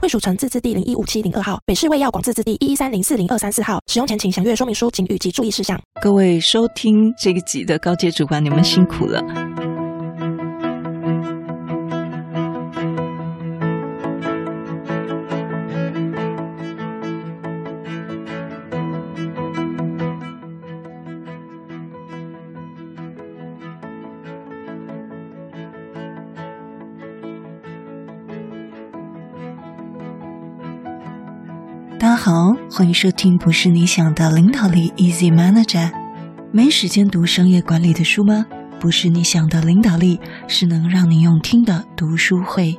卫署城自治地015702号，北市卫药广自治地113040234号。使用前请详阅说明书请及注意事项。各位收听这一集的高阶主管，你们辛苦了。大家好，欢迎收听不是你想的领导力 Easy Manager。 没时间读商业管理的书吗？不是你想的领导力，是能让你用听的读书会。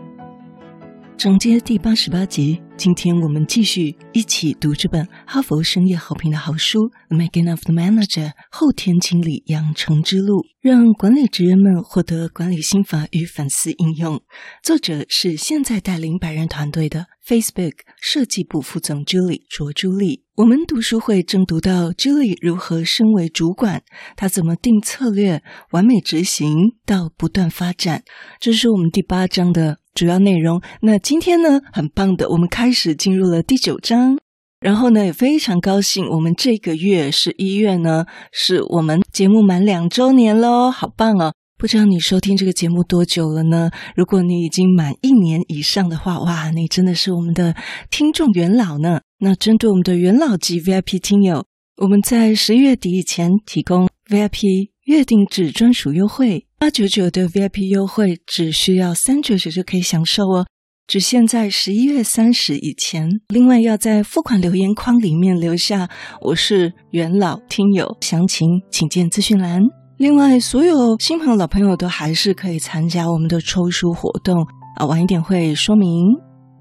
总结第88集，今天我们继续一起读这本哈佛商业好评的好书 The Making of the Manager 后天经理养成之路，让管理职人们获得管理心法与反思应用。作者是现在带领百人团队的 Facebook 设计部副总 Julie 卓朱莉。我们读书会正读到 Julie 如何身为主管，她怎么定策略，完美执行到不断发展，这是我们第8章的主要内容。那今天呢，很棒的，我们开始进入了第9章。然后呢，也非常高兴，我们这个月11月呢，是我们节目满2周年咯，好棒哦！不知道你收听这个节目多久了呢？如果你已经满1年以上的话，哇，你真的是我们的听众元老呢。那针对我们的元老级 VIP 听友，我们在11月底以前提供 VIP 月定制专属优惠，899的 VIP 优惠只需要399就可以享受哦，只限在11月30以前。另外要在付款留言框里面留下我是元老听友，详情请见资讯栏。另外所有新朋友老朋友都还是可以参加我们的抽书活动啊，晚一点会说明。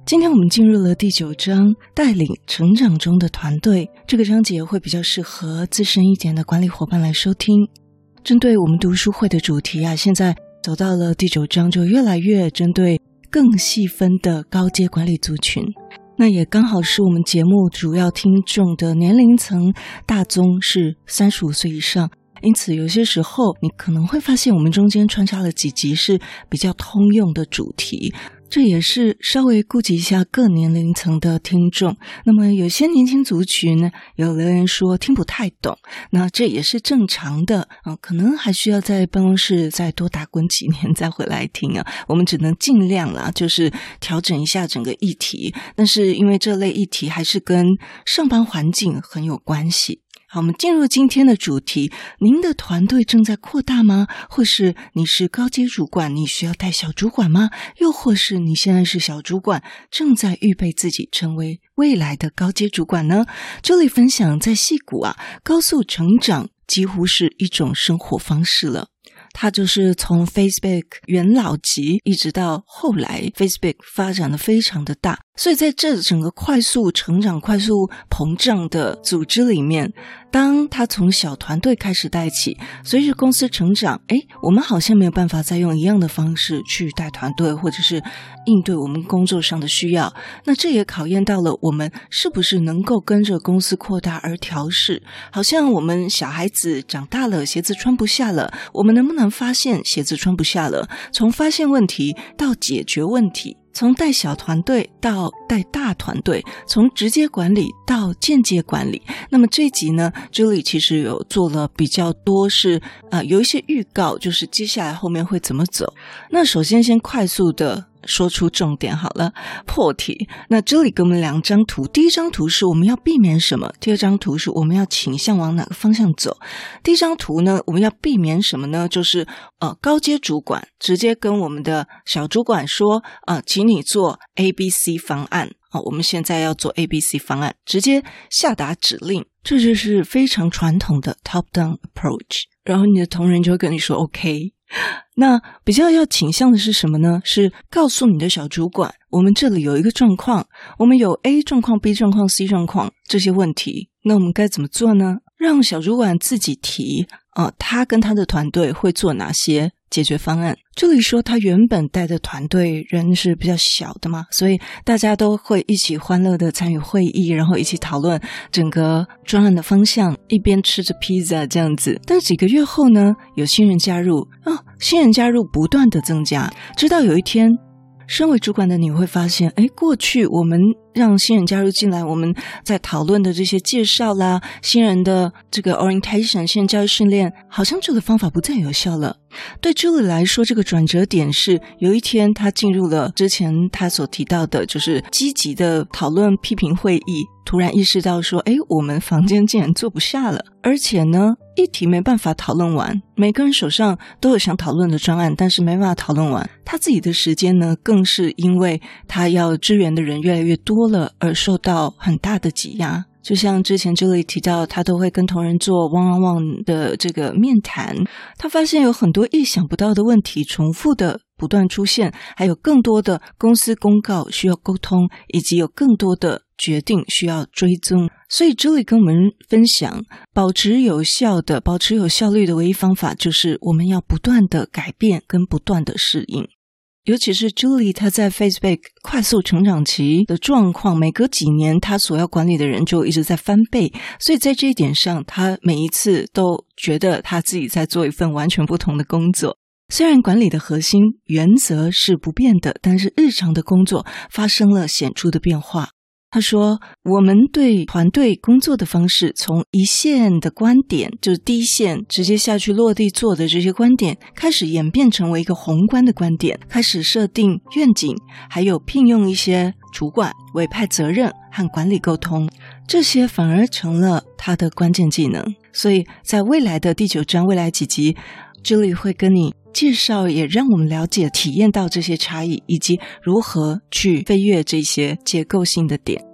今天我们进入了第9章，带领成长中的团队。这个章节会比较适合资深一点的管理伙伴来收听。针对我们读书会的主题啊，现在走到了第9章，就越来越针对更细分的高阶管理族群。那也刚好是我们节目主要听众的年龄层大宗是35岁以上，因此有些时候你可能会发现我们中间穿插了几集是比较通用的主题，这也是稍微顾及一下各年龄层的听众。那么有些年轻族群呢，有留言说听不太懂，那这也是正常的啊，可能还需要在办公室再多打滚几年再回来听啊，我们只能尽量啦，就是调整一下整个议题，但是因为这类议题还是跟上班环境很有关系。好，我们进入今天的主题，您的团队正在扩大吗？或是你是高阶主管，你需要带小主管吗？又或是你现在是小主管，正在预备自己成为未来的高阶主管呢？这里分享在矽谷啊，高速成长几乎是一种生活方式了。它就是从 Facebook 元老级一直到后来 Facebook 发展的非常的大，所以在这整个快速成长快速膨胀的组织里面，当它从小团队开始带起，随着公司成长，我们好像没有办法再用一样的方式去带团队或者是应对我们工作上的需要，那这也考验到了我们是不是能够跟着公司扩大而调适。好像我们小孩子长大了，鞋子穿不下了，我们能不能发现鞋子穿不下了，从发现问题到解决问题，从带小团队到带大团队，从直接管理到间接管理。那么这一集呢， Julie 其实有做了比较多是有一些预告，就是接下来后面会怎么走。那首先先快速的说出重点好了，破题。那这里给我们2张图，第一张图是我们要避免什么，第二张图是我们要倾向往哪个方向走。第一张图呢，我们要避免什么呢？就是高阶主管直接跟我们的小主管说请你做 ABC 方案，我们现在要做 ABC 方案，直接下达指令，这就是非常传统的 top-down approach。 然后你的同仁就会跟你说 OK。 那比较要倾向的是什么呢？是告诉你的小主管，我们这里有一个状况，我们有 A 状况 B 状况 C 状况这些问题，那我们该怎么做呢？让小主管自己提他跟他的团队会做哪些解决方案。这里说他原本带的团队人是比较小的嘛，所以大家都会一起欢乐的参与会议，然后一起讨论整个专案的方向，一边吃着披萨这样子。但几个月后呢，有新人加入新人加入不断的增加，直到有一天身为主管的你会发现，过去我们让新人加入进来，我们在讨论的这些介绍啦，新人的这个 orientation， 新人教育训练，好像这个方法不再有效了。对 Julie 来说，这个转折点是有一天他进入了之前他所提到的就是积极的讨论批评会议，突然意识到说，我们房间竟然坐不下了，而且呢议题没办法讨论完，每个人手上都有想讨论的专案，但是没办法讨论完。他自己的时间呢，更是因为他要支援的人越来越多了而受到很大的挤压。就像之前 Julie 提到，他都会跟同仁做 one-on-one 的这个面谈，他发现有很多意想不到的问题重复的不断出现，还有更多的公司公告需要沟通，以及有更多的决定需要追踪。所以 Julie 跟我们分享，保持有效率的唯一方法就是我们要不断的改变跟不断的适应。尤其是 Julie 她在 Facebook 快速成长期的状况，每隔几年她所要管理的人就一直在翻倍，所以在这一点上她每一次都觉得她自己在做一份完全不同的工作。虽然管理的核心原则是不变的，但是日常的工作发生了显著的变化。他说，我们对团队工作的方式，从一线的观点，就是第一线直接下去落地做的这些观点，开始演变成为一个宏观的观点，开始设定愿景，还有聘用一些主管，委派责任和管理沟通，这些反而成了他的关键技能。所以在未来的第9章未来几集，Julie会跟你介绍，也让我们了解体验到这些差异，以及如何去飞跃这些结构性的点。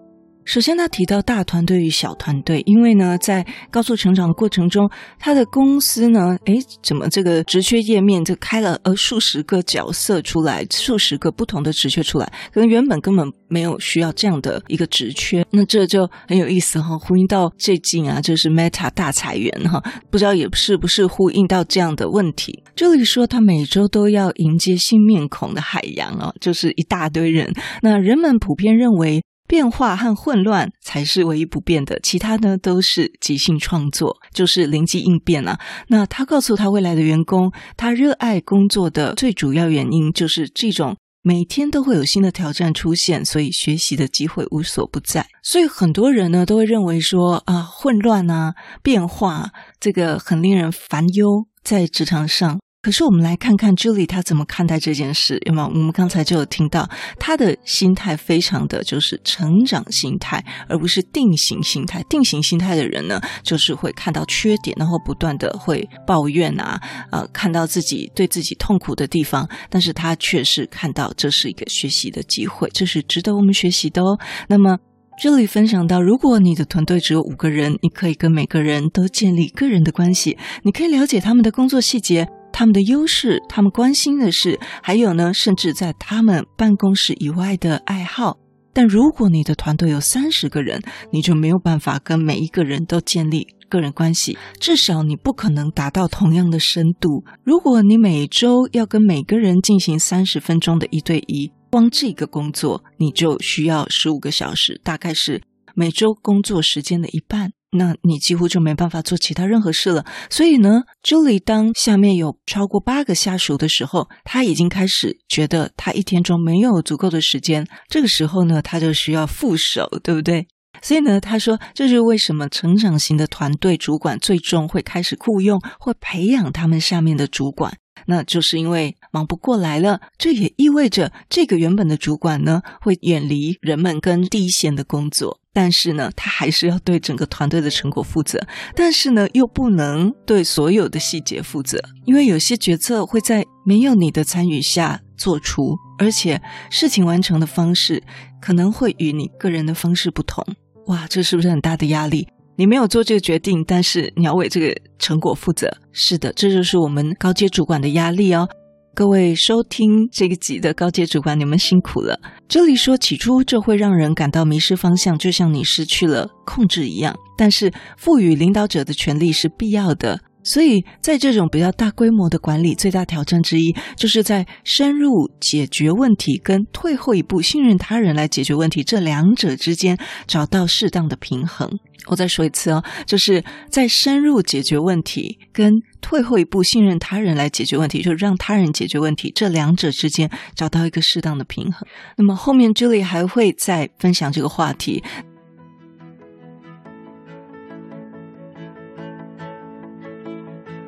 首先他提到大团队与小团队，因为呢在高速成长的过程中，他的公司呢怎么这个职缺页面就开了数十个角色出来，数十个不同的职缺出来，可能原本根本没有需要这样的一个职缺。那这就很有意思呼应到最近就是 Meta 大裁员不知道也是不是呼应到这样的问题。这里说他每周都要迎接新面孔的海洋就是一大堆人。那人们普遍认为变化和混乱才是唯一不变的，其他呢都是即兴创作，就是灵机应变那他告诉他未来的员工，他热爱工作的最主要原因就是这种每天都会有新的挑战出现，所以学习的机会无所不在。所以很多人呢都会认为说混乱变化这个很令人烦忧在职场上。可是我们来看看 Julie 她怎么看待这件事，有没有？我们刚才就有听到她的心态非常的就是成长心态，而不是定型心态。定型心态的人呢，就是会看到缺点，然后不断的会抱怨看到自己对自己痛苦的地方，但是她确实看到这是一个学习的机会，这是值得我们学习的那么这里分享到，如果你的团队只有5个人，你可以跟每个人都建立个人的关系，你可以了解他们的工作细节，他们的优势，他们关心的事，还有呢甚至在他们办公室以外的爱好。但如果你的团队有30个人，你就没有办法跟每一个人都建立个人关系，至少你不可能达到同样的深度。如果你每周要跟每个人进行30分钟的1对1，光这个工作你就需要15个小时，大概是每周工作时间的一半，那你几乎就没办法做其他任何事了。所以呢 Julie 当下面有超过8个下属的时候，她已经开始觉得她一天中没有足够的时间，这个时候呢她就需要副手，对不对？所以呢她说，这是为什么成长型的团队主管最终会开始雇佣或培养他们下面的主管，那就是因为忙不过来了。这也意味着这个原本的主管呢会远离人们跟第一线的工作，但是呢他还是要对整个团队的成果负责，但是呢又不能对所有的细节负责，因为有些决策会在没有你的参与下做出，而且事情完成的方式可能会与你个人的方式不同。哇，这是不是很大的压力？你没有做这个决定，但是你要为这个成果负责。是的，这就是我们高阶主管的压力各位收听这一集的高阶主管，你们辛苦了。这里说起初这会让人感到迷失方向，就像你失去了控制一样，但是赋予领导者的权力是必要的。所以在这种比较大规模的管理，最大挑战之一就是在深入解决问题跟退后一步信任他人来解决问题这两者之间找到适当的平衡。我再说一次哦，就是在深入解决问题跟退后一步信任他人来解决问题，就让他人解决问题，这两者之间找到一个适当的平衡。那么后面 Julie 还会再分享这个话题。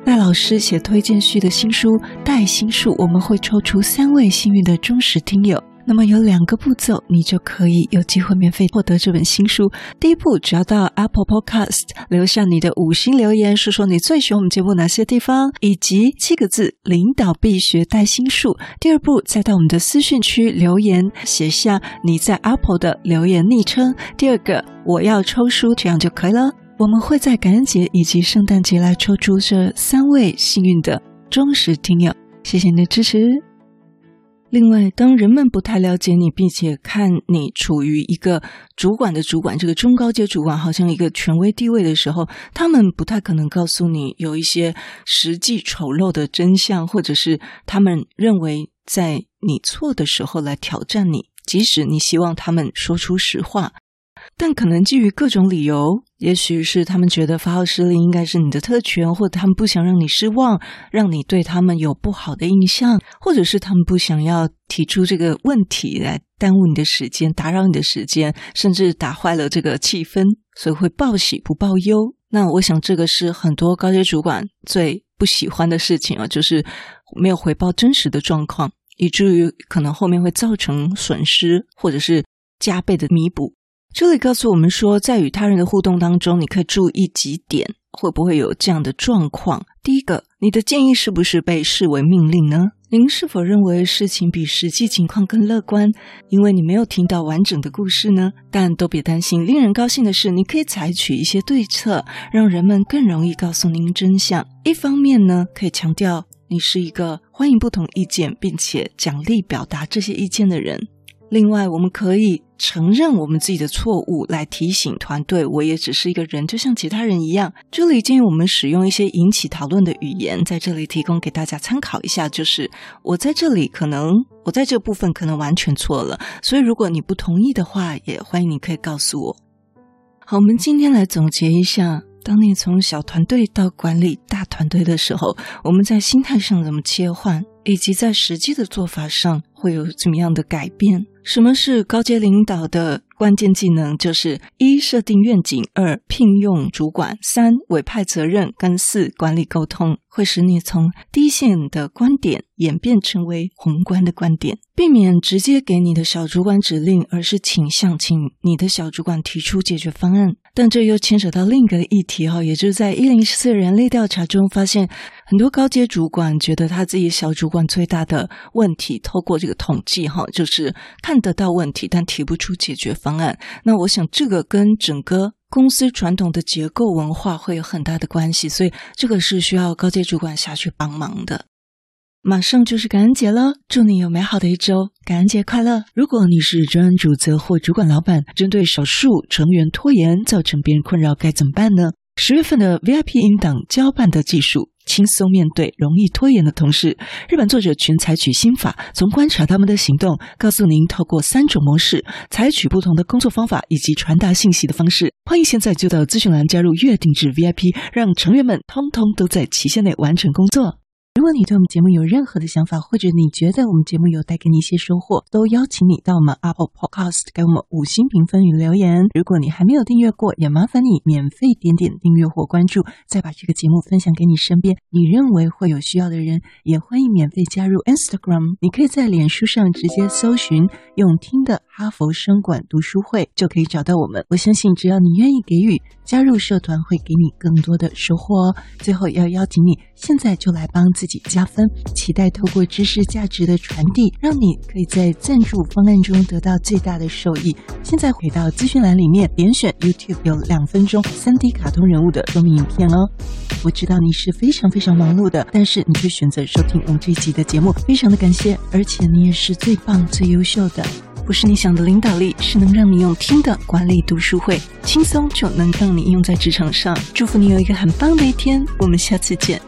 戴老师写推荐序的新书《带心术》，我们会抽出3位幸运的忠实听友，那么有2个步骤你就可以有机会免费获得这本新书。第一步，只要到 Apple Podcast 留下你的5星留言，说说你最喜欢我们节目哪些地方，以及7个字领导必学带心术。第二步，再到我们的私讯区留言，写下你在 Apple 的留言昵称，第2个我要抽书，这样就可以了。我们会在感恩节以及圣诞节来抽出这3位幸运的忠实听友，谢谢你的支持。另外，当人们不太了解你，并且看你处于一个主管的主管，这个中高阶主管好像一个权威地位的时候，他们不太可能告诉你有一些实际丑陋的真相，或者是他们认为在你错的时候来挑战你，即使你希望他们说出实话。但可能基于各种理由，也许是他们觉得发号施令应该是你的特权，或者他们不想让你失望，让你对他们有不好的印象，或者是他们不想要提出这个问题来耽误你的时间，打扰你的时间，甚至打坏了这个气氛，所以会报喜不报忧。那我想这个是很多高阶主管最不喜欢的事情，就是没有回报真实的状况，以至于可能后面会造成损失或者是加倍的弥补。这里告诉我们说，在与他人的互动当中，你可以注意几点会不会有这样的状况。第一个，你的建议是不是被视为命令呢？您是否认为事情比实际情况更乐观，因为你没有听到完整的故事呢？但都别担心，令人高兴的是，你可以采取一些对策，让人们更容易告诉您真相。一方面呢，可以强调你是一个欢迎不同意见，并且奖励表达这些意见的人。另外，我们可以承认我们自己的错误，来提醒团队我也只是一个人，就像其他人一样。这里建议我们使用一些引起讨论的语言，在这里提供给大家参考一下，就是我在这部分可能完全错了，所以如果你不同意的话，也欢迎你可以告诉我。好，我们今天来总结一下，当你从小团队到管理大团队的时候，我们在心态上怎么切换，以及在实际的做法上会有怎么样的改变。什么是高阶领导的关键技能，就是1设定愿景，2聘用主管，3委派责任，跟4管理沟通，会使你从第一线的观点演变成为宏观的观点，避免直接给你的小主管指令，而是请你的小主管提出解决方案。但这又牵扯到另一个议题，也就是在104人力调查中发现，很多高阶主管觉得他自己小主管最大的问题，透过这个统计就是看得到问题，但提不出解决方案。那我想这个跟整个公司传统的结构文化会有很大的关系，所以这个是需要高阶主管下去帮忙的。马上就是感恩节了，祝你有美好的一周，感恩节快乐。如果你是专案主责或主管老板，针对少数成员拖延造成别人困扰该怎么办呢？10月份的 VIP 音档交办的技术，轻松面对容易拖延的同事。日本作者群采取新法，从观察他们的行动，告诉您透过3种模式采取不同的工作方法以及传达信息的方式。欢迎现在就到资讯栏加入月定制 VIP， 让成员们通通都在期限内完成工作。如果你对我们节目有任何的想法，或者你觉得我们节目有带给你一些收获，都邀请你到我们 Apple Podcast 给我们5星评分与留言。如果你还没有订阅过，也麻烦你免费点订阅或关注，再把这个节目分享给你身边你认为会有需要的人。也欢迎免费加入 Instagram， 你可以在脸书上直接搜寻用听的哈佛商管读书会就可以找到我们。我相信只要你愿意给予，加入社团会给你更多的收获哦。最后要邀请你现在就来帮自己加分，期待透过知识价值的传递，让你可以在赞助方案中得到最大的受益。现在回到资讯栏里面点选 YouTube 有2分钟 3D 卡通人物的说明影片哦。我知道你是非常非常忙碌的，但是你却选择收听我们这集的节目，非常的感谢，而且你也是最棒最优秀的。不是你想的领导力，是能让你用听的管理读书会，轻松就能让你用在职场上。祝福你有一个很棒的一天，我们下次见。